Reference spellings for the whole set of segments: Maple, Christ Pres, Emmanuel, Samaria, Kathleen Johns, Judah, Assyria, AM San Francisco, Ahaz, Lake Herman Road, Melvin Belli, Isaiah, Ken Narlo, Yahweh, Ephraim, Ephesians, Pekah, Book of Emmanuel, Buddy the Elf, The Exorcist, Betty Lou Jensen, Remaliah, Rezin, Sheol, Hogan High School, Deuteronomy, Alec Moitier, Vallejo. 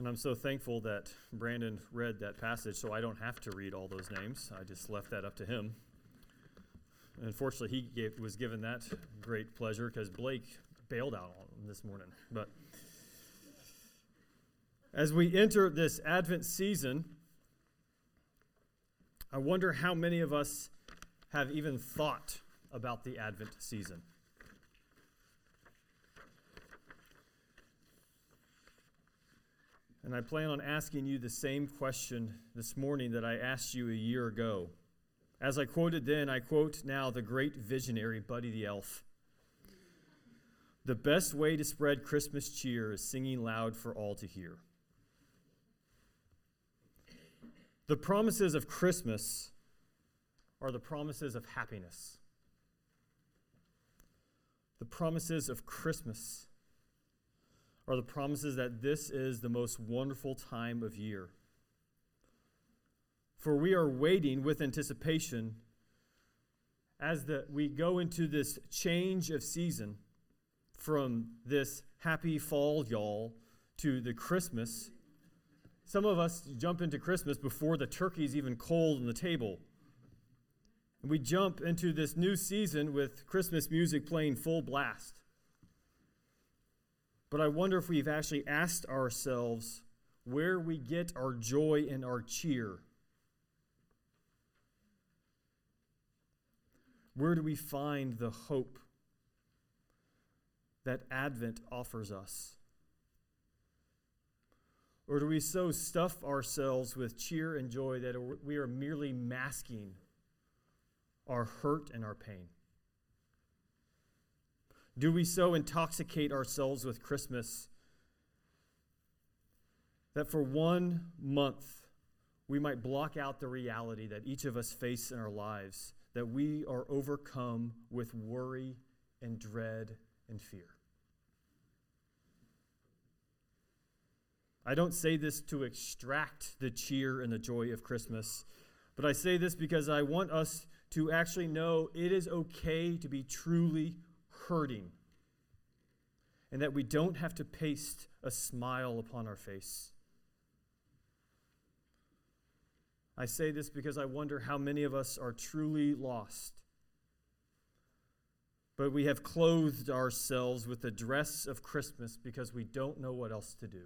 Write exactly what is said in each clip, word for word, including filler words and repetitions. And I'm so thankful that Brandon read that passage, so I don't have to read all those names. I just left that up to him. And unfortunately, he gave, was given that great pleasure because Blake bailed out on him this morning. But as we enter this Advent season, I wonder how many of us have even thought about the Advent season. And I plan on asking you the same question this morning that I asked you a year ago. As I quoted then, I quote now the great visionary, Buddy the Elf. The best way to spread Christmas cheer is singing loud for all to hear. The promises of Christmas are the promises of happiness. The promises of Christmas are the promises that this is the most wonderful time of year. For we are waiting with anticipation as the, we go into this change of season from this happy fall, y'all, to the Christmas. Some of us jump into Christmas before the turkey's even cold on the table. And we jump into this new season with Christmas music playing full blast. But I wonder if we've actually asked ourselves where we get our joy and our cheer. Where do we find the hope that Advent offers us? Or do we so stuff ourselves with cheer and joy that we are merely masking our hurt and our pain? Do we so intoxicate ourselves with Christmas that for one month we might block out the reality that each of us face in our lives, that we are overcome with worry and dread and fear? I don't say this to extract the cheer and the joy of Christmas, but I say this because I want us to actually know it is okay to be truly hurting, and that we don't have to paste a smile upon our face. I say this because I wonder how many of us are truly lost, but we have clothed ourselves with the dress of Christmas because we don't know what else to do.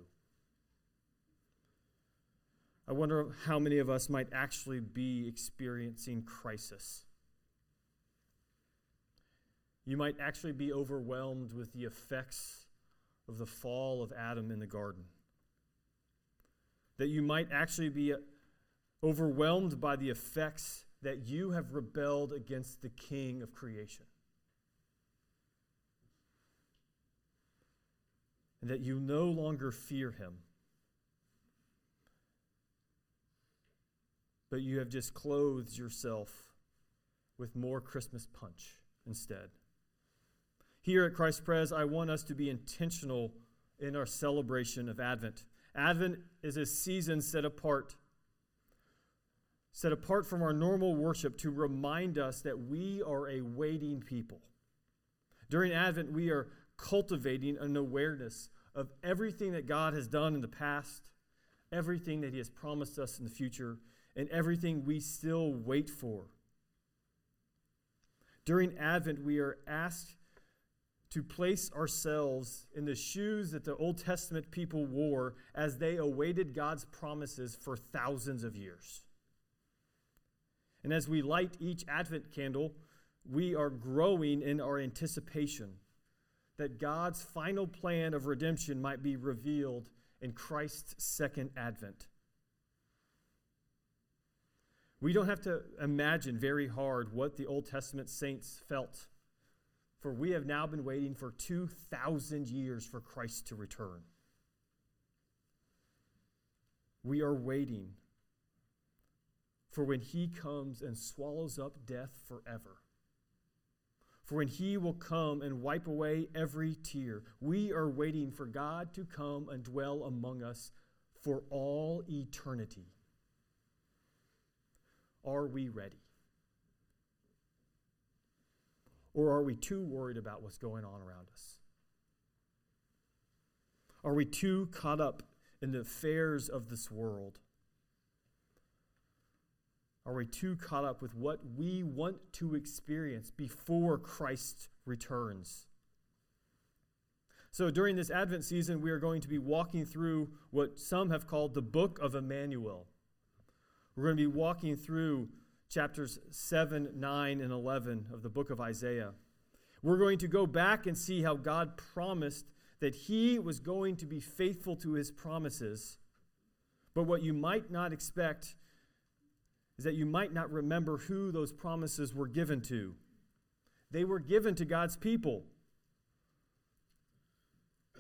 I wonder how many of us might actually be experiencing crisis. You might actually be overwhelmed with the effects of the fall of Adam in the garden. That you might actually be overwhelmed by the effects that you have rebelled against the King of creation. And that you no longer fear him. But you have just clothed yourself with more Christmas punch instead. Here at Christ Pres, I want us to be intentional in our celebration of Advent. Advent is a season set apart, set apart from our normal worship to remind us that we are a waiting people. During Advent, we are cultivating an awareness of everything that God has done in the past, everything that he has promised us in the future, and everything we still wait for. During Advent, we are asked to place ourselves in the shoes that the Old Testament people wore as they awaited God's promises for thousands of years. And as we light each Advent candle, we are growing in our anticipation that God's final plan of redemption might be revealed in Christ's second Advent. We don't have to imagine very hard what the Old Testament saints felt, for we have now been waiting for two thousand years for Christ to return. We are waiting for when he comes and swallows up death forever, for when he will come and wipe away every tear. We are waiting for God to come and dwell among us for all eternity. Are we ready? Or are we too worried about what's going on around us? Are we too caught up in the affairs of this world? Are we too caught up with what we want to experience before Christ returns? So during this Advent season, we are going to be walking through what some have called the Book of Emmanuel. We're going to be walking through chapters seven, nine, and eleven of the book of Isaiah. We're going to go back and see how God promised that he was going to be faithful to his promises. But what you might not expect is that you might not remember who those promises were given to. They were given to God's people.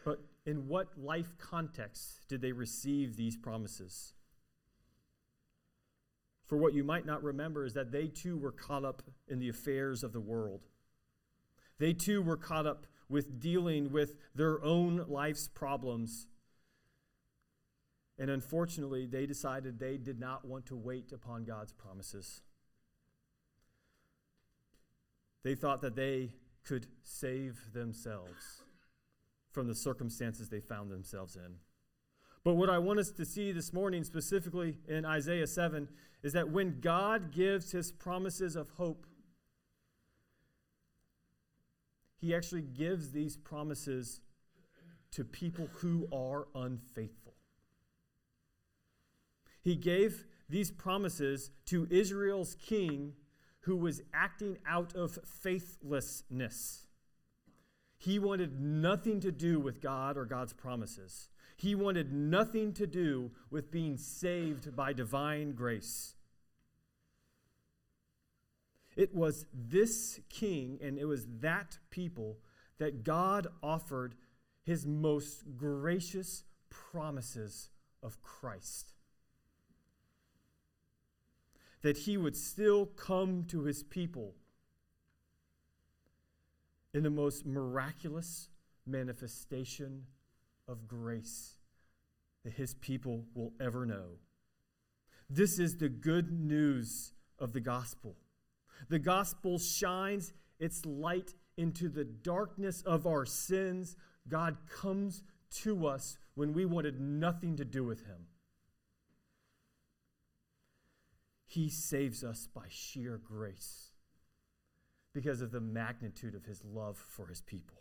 But in what life context did they receive these promises? For what you might not remember is that they too were caught up in the affairs of the world. They too were caught up with dealing with their own life's problems. And unfortunately, they decided they did not want to wait upon God's promises. They thought that they could save themselves from the circumstances they found themselves in. But what I want us to see this morning, specifically in Isaiah seven, is that when God gives his promises of hope, he actually gives these promises to people who are unfaithful. He gave these promises to Israel's king who was acting out of faithlessness. He wanted nothing to do with God or God's promises. He wanted nothing to do with being saved by divine grace. It was this king and it was that people that God offered his most gracious promises of Christ. That he would still come to his people in the most miraculous manifestation of grace that his people will ever know. This is the good news of the gospel. The gospel shines its light into the darkness of our sins. God comes to us when we wanted nothing to do with him. He saves us by sheer grace because of the magnitude of his love for his people.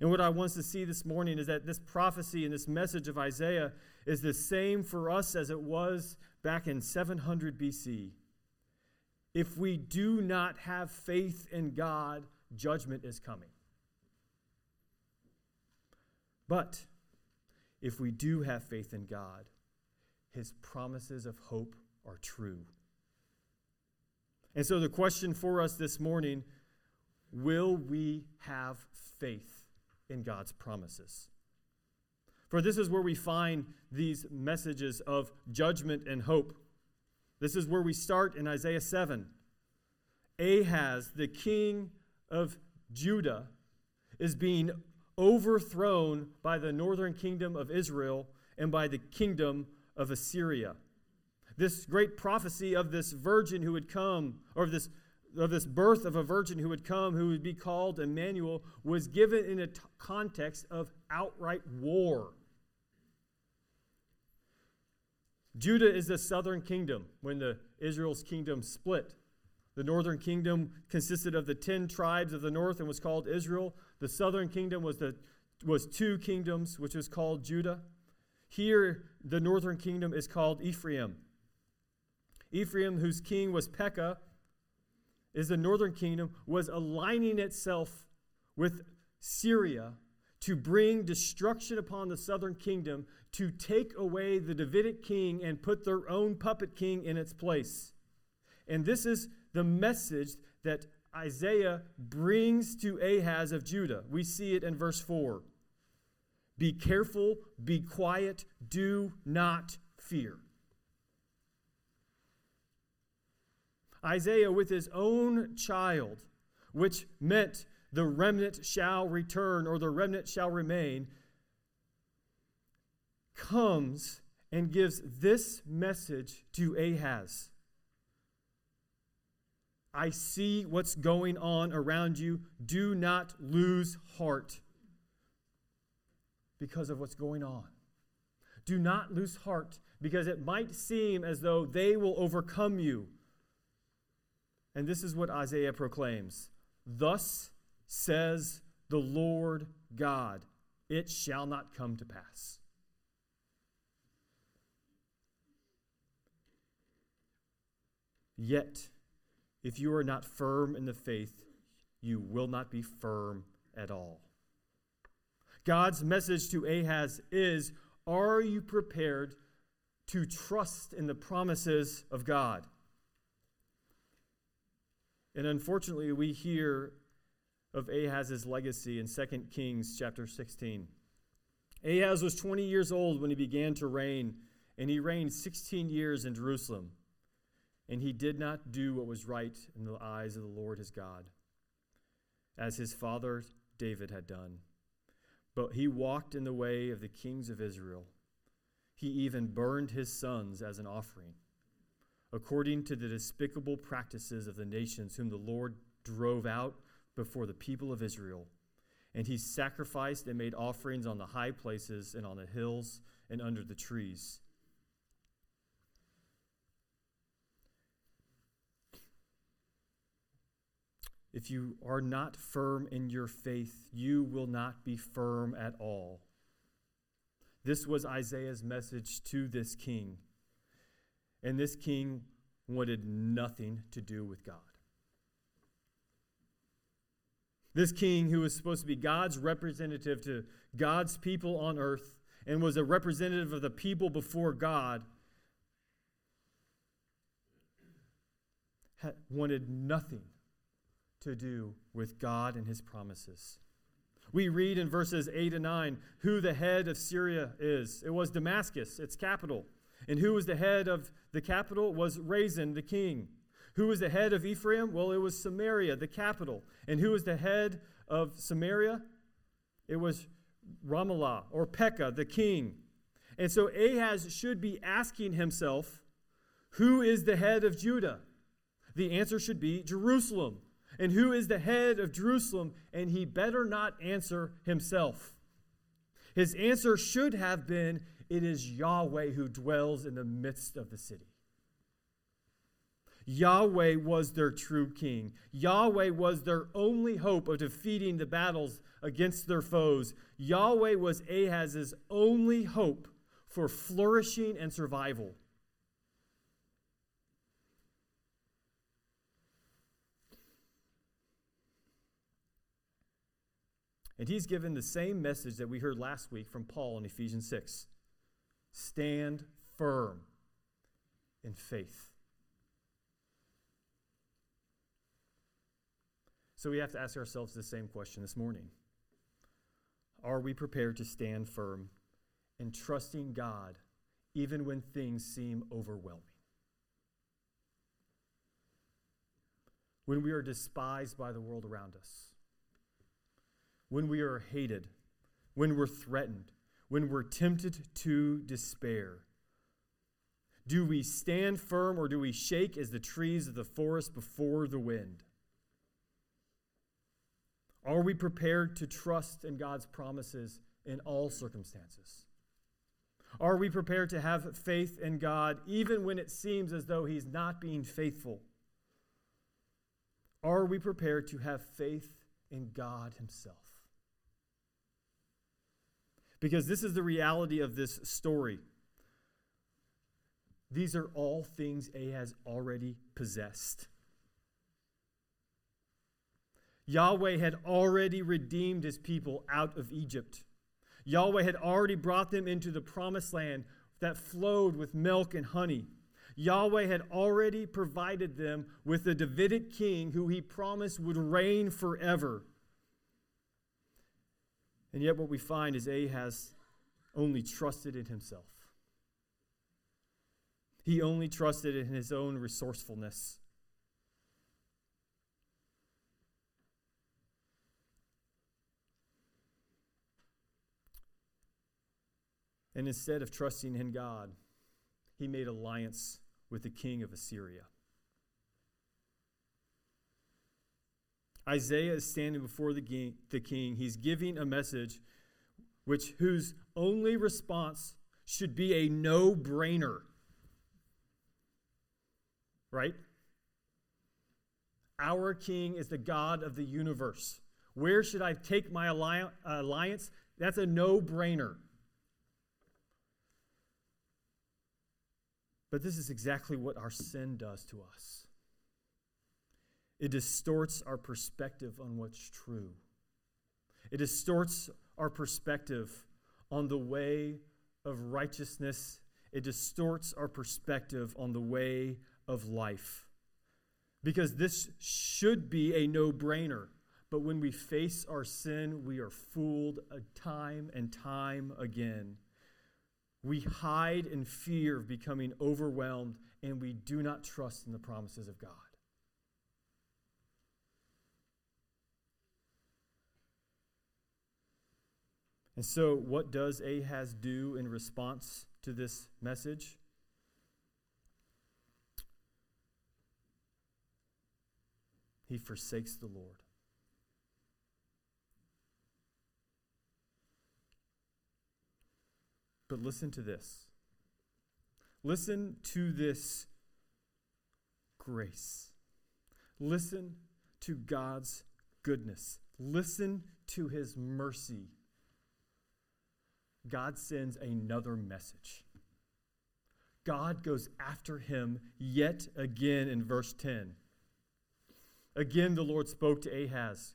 And what I want us to see this morning is that this prophecy and this message of Isaiah is the same for us as it was back in seven hundred B C. If we do not have faith in God, judgment is coming. But if we do have faith in God, his promises of hope are true. And so the question for us this morning, will we have faith in God's promises? For this is where we find these messages of judgment and hope. This is where we start in Isaiah seven. Ahaz, the king of Judah, is being overthrown by the northern kingdom of Israel and by the kingdom of Assyria. This great prophecy of this virgin who would come, or this, of this birth of a virgin who would come, who would be called Emmanuel, was given in a t- context of outright war. Judah is the southern kingdom when the Israel's kingdom split. The northern kingdom consisted of the ten tribes of the north and was called Israel. The southern kingdom was the was two kingdoms, which was called Judah. Here, the northern kingdom is called Ephraim. Ephraim, whose king was Pekah, is the northern kingdom, was aligning itself with Syria to bring destruction upon the southern kingdom, to take away the Davidic king and put their own puppet king in its place. And this is the message that Isaiah brings to Ahaz of Judah. We see it in verse four. Be careful, be quiet, do not fear. Isaiah, with his own child, which meant the remnant shall return, or the remnant shall remain, comes and gives this message to Ahaz. I see what's going on around you. Do not lose heart because of what's going on. do not lose heart, because it might seem as though they will overcome you. And this is what Isaiah proclaims. Thus says the Lord God, it shall not come to pass. Yet, if you are not firm in the faith, you will not be firm at all. God's message to Ahaz is, are you prepared to trust in the promises of God? And unfortunately, we hear of Ahaz's legacy in Second Kings chapter sixteen. Ahaz was twenty years old when he began to reign, and he reigned sixteen years in Jerusalem. And he did not do what was right in the eyes of the Lord his God, as his father David had done. But he walked in the way of the kings of Israel. He even burned his sons as an offering, according to the despicable practices of the nations whom the Lord drove out before the people of Israel. And he sacrificed and made offerings on the high places and on the hills and under the trees. If you are not firm in your faith, you will not be firm at all. This was Isaiah's message to this king. And this king wanted nothing to do with God. This king, who was supposed to be God's representative to God's people on earth and was a representative of the people before God, wanted nothing to do with God and his promises. We read in verses eight and nine who the head of Syria is. It was Damascus, its capital. And who was the head of the capital? It was Rezin, the king. Who was the head of Ephraim? Well, it was Samaria, the capital. And who was the head of Samaria? It was Remaliah, or Pekah, the king. And so Ahaz should be asking himself, who is the head of Judah? The answer should be Jerusalem. And who is the head of Jerusalem? And he better not answer himself. His answer should have been, it is Yahweh who dwells in the midst of the city. Yahweh was their true king. Yahweh was their only hope of defeating the battles against their foes. Yahweh was Ahaz's only hope for flourishing and survival. And he's given the same message that we heard last week from Paul in Ephesians six. Stand firm in faith. So we have to ask ourselves the same question this morning. Are we prepared to stand firm in trusting God even when things seem overwhelming? When we are despised by the world around us, when we are hated, when we're threatened, when we're tempted to despair, do we stand firm or do we shake as the trees of the forest before the wind? Are we prepared to trust in God's promises in all circumstances? Are we prepared to have faith in God even when it seems as though he's not being faithful? Are we prepared to have faith in God himself? Because this is the reality of this story. These are all things Ahaz already possessed. Yahweh had already redeemed his people out of Egypt. Yahweh had already brought them into the promised land that flowed with milk and honey. Yahweh had already provided them with the Davidic king who he promised would reign forever. And yet what we find is Ahaz only trusted in himself. He only trusted in his own resourcefulness. And instead of trusting in God, he made alliance with the king of Assyria. Isaiah is standing before the king. He's giving a message which whose only response should be a no-brainer. Right? Our King is the God of the universe. Where should I take my alliance? That's a no-brainer. But this is exactly what our sin does to us. It distorts our perspective on what's true. It distorts our perspective on the way of righteousness. It distorts our perspective on the way of life. Because this should be a no-brainer. But when we face our sin, we are fooled time and time again. We hide in fear of becoming overwhelmed, and we do not trust in the promises of God. And so what does Ahaz do in response to this message? He forsakes the Lord. But listen to this. Listen to this grace. Listen to God's goodness. Listen to his mercy. God sends another message. God goes after him yet again in verse ten. Again, the Lord spoke to Ahaz.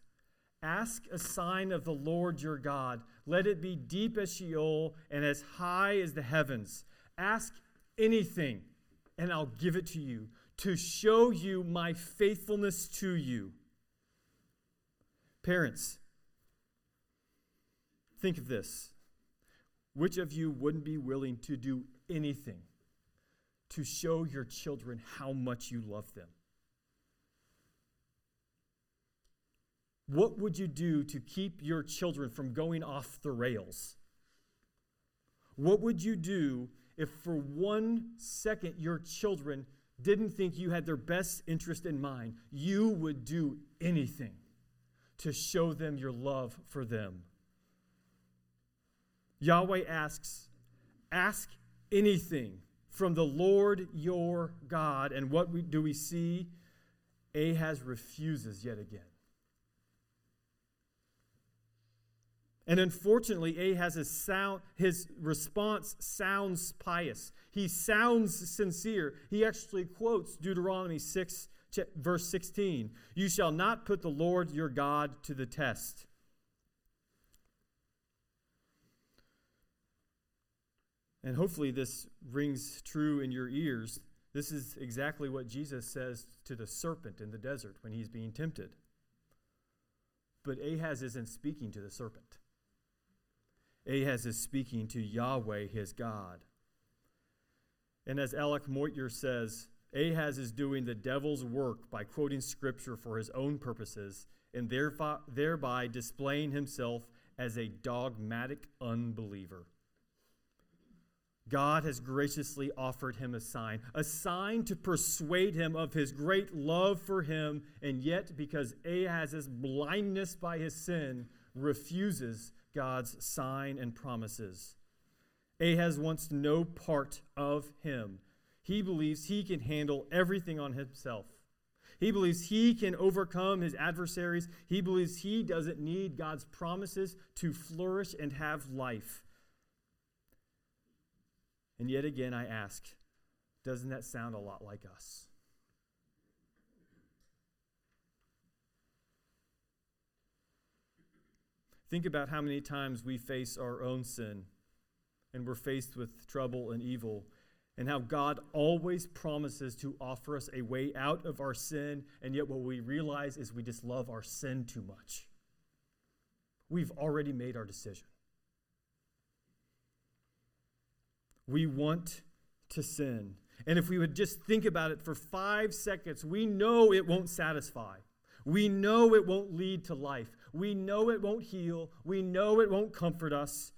Ask a sign of the Lord your God. Let it be deep as Sheol and as high as the heavens. Ask anything, and I'll give it to you, to show you my faithfulness to you. Parents, think of this. Which of you wouldn't be willing to do anything to show your children how much you love them? What would you do to keep your children from going off the rails? What would you do if for one second your children didn't think you had their best interest in mind? You would do anything to show them your love for them. Yahweh asks, ask anything from the Lord your God. And what we, do we see? Ahaz refuses yet again. And unfortunately, Ahaz's sound, his response sounds pious. He sounds sincere. He actually quotes Deuteronomy six, verse sixteen. You shall not put the Lord your God to the test. And hopefully this rings true in your ears. This is exactly what Jesus says to the serpent in the desert when he's being tempted. But Ahaz isn't speaking to the serpent. Ahaz is speaking to Yahweh, his God. And as Alec Moitier says, Ahaz is doing the devil's work by quoting Scripture for his own purposes and thereby, thereby displaying himself as a dogmatic unbeliever. God has graciously offered him a sign, a sign to persuade him of his great love for him, and yet because Ahaz's blindness by his sin refuses God's sign and promises. Ahaz wants no part of him. He believes he can handle everything on himself. He believes he can overcome his adversaries. He believes he doesn't need God's promises to flourish and have life. And yet again, I ask, doesn't that sound a lot like us? Think about how many times we face our own sin and we're faced with trouble and evil, and how God always promises to offer us a way out of our sin, and yet what we realize is we just love our sin too much. We've already made our decision. We want to sin. And if we would just think about it for five seconds, we know it won't satisfy. We know it won't lead to life. We know it won't heal. We know it won't comfort us.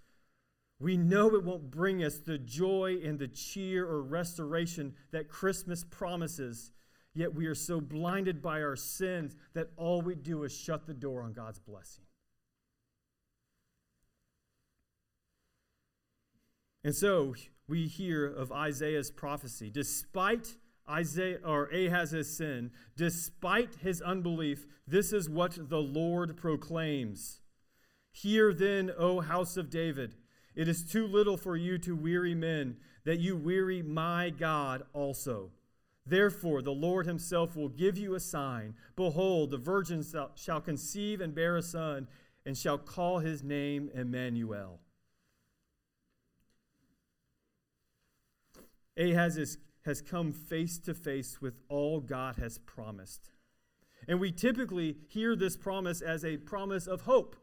We know it won't bring us the joy and the cheer or restoration that Christmas promises. Yet we are so blinded by our sins that all we do is shut the door on God's blessing. And so we hear of Isaiah's prophecy. Despite Isaiah or Ahaz's sin, despite his unbelief, this is what the Lord proclaims. Hear then, O house of David, it is too little for you to weary men, that you weary my God also. Therefore, the Lord himself will give you a sign. Behold, the virgin shall conceive and bear a son, and shall call his name Emmanuel. Ahaz is, has come face to face with all God has promised. And we typically hear this promise as a promise of hope.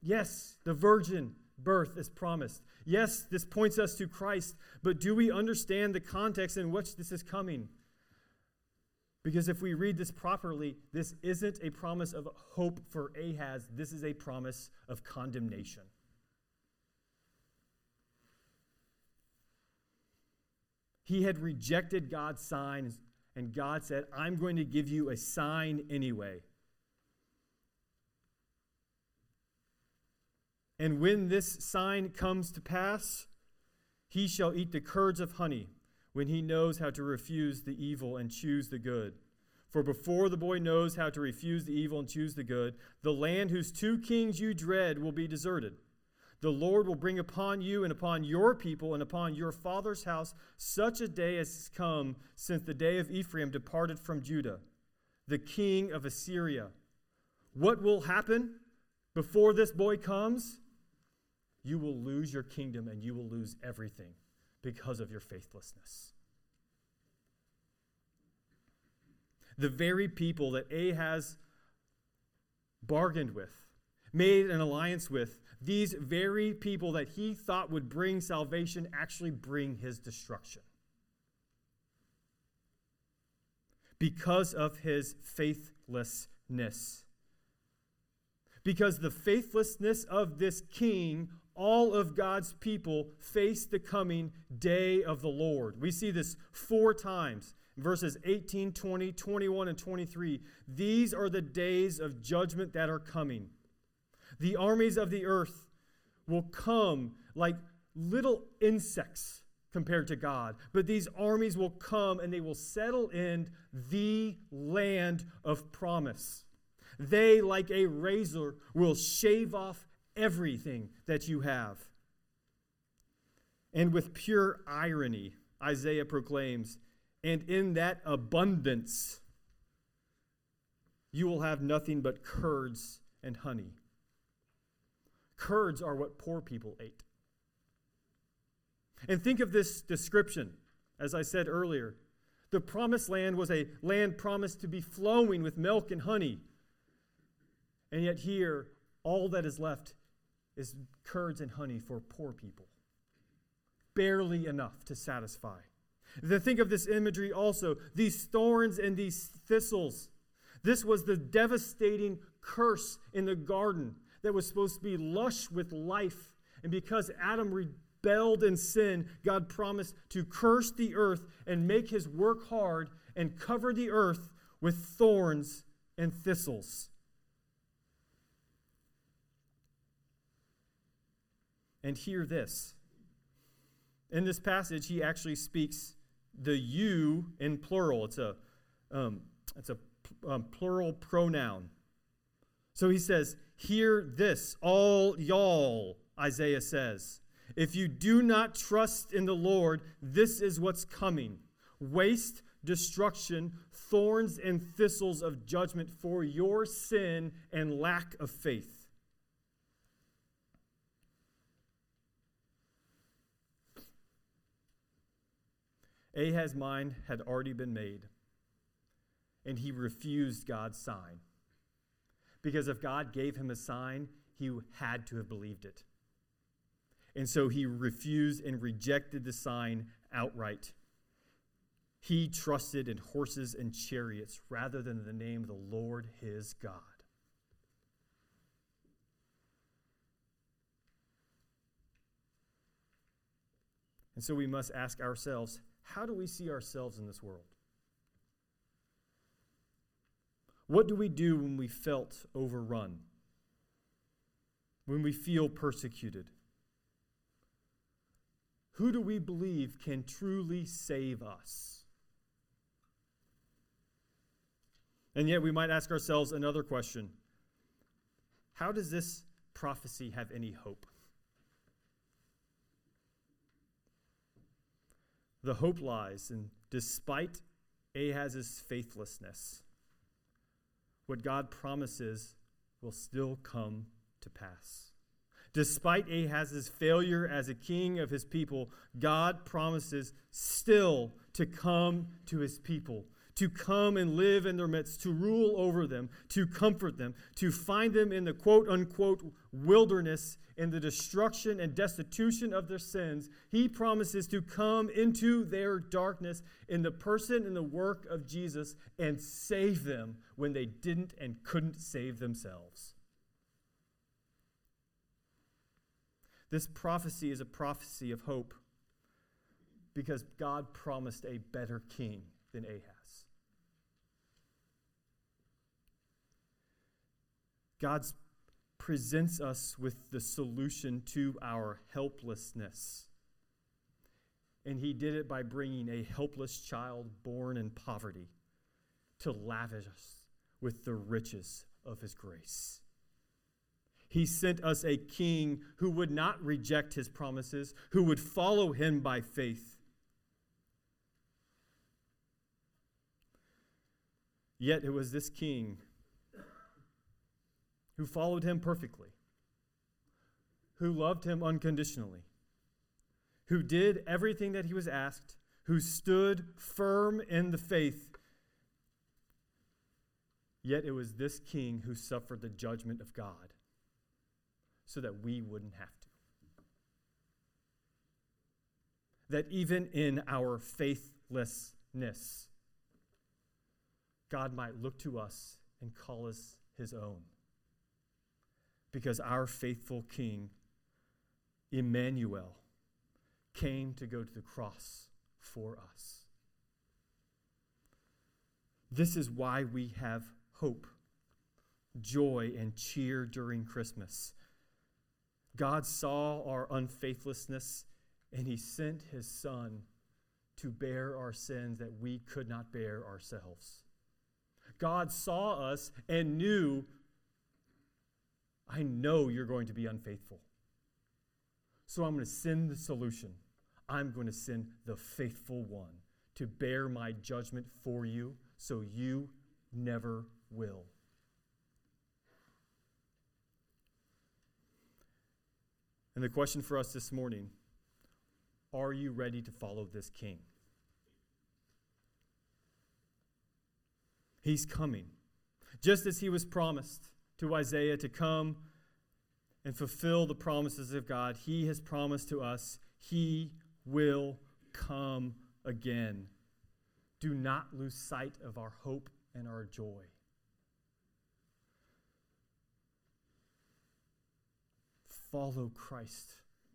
Yes, the virgin birth is promised. Yes, this points us to Christ, but do we understand the context in which this is coming? Because if we read this properly, this isn't a promise of hope for Ahaz. This is a promise of condemnation. He had rejected God's sign, and God said, I'm going to give you a sign anyway. And when this sign comes to pass, he shall eat the curds of honey, when he knows how to refuse the evil and choose the good. For before the boy knows how to refuse the evil and choose the good, the land whose two kings you dread will be deserted. The Lord will bring upon you and upon your people and upon your father's house such a day as has come since the day of Ephraim departed from Judah, the king of Assyria. What will happen before this boy comes? You will lose your kingdom and you will lose everything because of your faithlessness. The very people that Ahaz bargained with, made an alliance with, these very people that he thought would bring salvation actually bring his destruction. Because of his faithlessness. Because the faithlessness of this king, all of God's people face the coming day of the Lord. We see this four times. Verses eighteen, twenty, twenty-one, and twenty-three. These are the days of judgment that are coming. The armies of the earth will come like little insects compared to God. But these armies will come and they will settle in the land of promise. They, like a razor, will shave off everything that you have. And with pure irony, Isaiah proclaims, and in that abundance, you will have nothing but curds and honey. Curds are what poor people ate. And think of this description. As I said earlier, the promised land was a land promised to be flowing with milk and honey. And yet here, all that is left is curds and honey for poor people. Barely enough to satisfy. Then think of this imagery also. These thorns and these thistles. This was the devastating curse in the garden that was supposed to be lush with life. And because Adam rebelled in sin, God promised to curse the earth and make his work hard and cover the earth with thorns and thistles. And hear this. In this passage, he actually speaks the you in plural. It's a, um, it's a um, plural pronoun. So he says, hear this, all y'all, Isaiah says. If you do not trust in the Lord, this is what's coming. Waste, destruction, thorns and thistles of judgment for your sin and lack of faith. Ahaz's mind had already been made, and he refused God's sign. Because if God gave him a sign, he had to have believed it. And so he refused and rejected the sign outright. He trusted in horses and chariots rather than the name of the Lord his God. And so we must ask ourselves, how do we see ourselves in this world? What do we do when we felt overrun? When we feel persecuted? Who do we believe can truly save us? And yet we might ask ourselves another question. How does this prophecy have any hope? The hope lies in, despite Ahaz's faithlessness, what God promises will still come to pass. Despite Ahaz's failure as a king of his people, God promises still to come to his people, to come and live in their midst, to rule over them, to comfort them, to find them in the quote-unquote wilderness, in the destruction and destitution of their sins. He promises to come into their darkness in the person and the work of Jesus and save them when they didn't and couldn't save themselves. This prophecy is a prophecy of hope because God promised a better king than Ahaz. God presents us with the solution to our helplessness. And he did it by bringing a helpless child born in poverty to lavish us with the riches of his grace. He sent us a king who would not reject his promises, who would follow him by faith. Yet it was this king who followed him perfectly, who loved him unconditionally, who did everything that he was asked, who stood firm in the faith. Yet it was this king who suffered the judgment of God so that we wouldn't have to. That even in our faithlessness, God might look to us and call us his own, because our faithful King, Emmanuel, came to go to the cross for us. This is why we have hope, joy, and cheer during Christmas. God saw our unfaithlessness, and he sent his Son to bear our sins that we could not bear ourselves. God saw us and knew, I know you're going to be unfaithful. So I'm going to send the solution. I'm going to send the faithful one to bear my judgment for you so you never will. And the question for us this morning, are you ready to follow this king? He's coming, just as he was promised to Isaiah to come and fulfill the promises of God. He has promised to us, he will come again. Do not lose sight of our hope and our joy. Follow Christ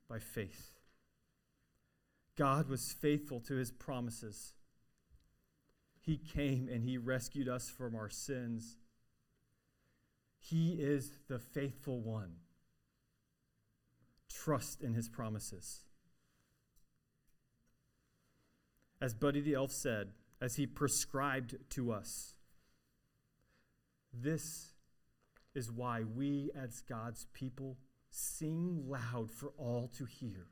by faith. God was faithful to his promises. He came and he rescued us from our sins. He is the faithful one. Trust in his promises. As Buddy the Elf said, as he prescribed to us, this is why we as God's people sing loud for all to hear.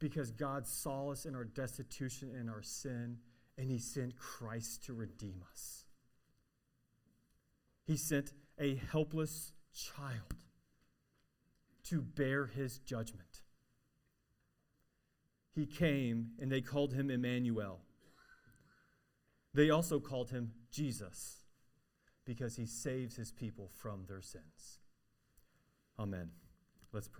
Because God saw us in our destitution and our sin, and he sent Christ to redeem us. He sent a helpless child to bear his judgment. He came, and they called him Emmanuel. They also called him Jesus, because he saves his people from their sins. Amen. Let's pray.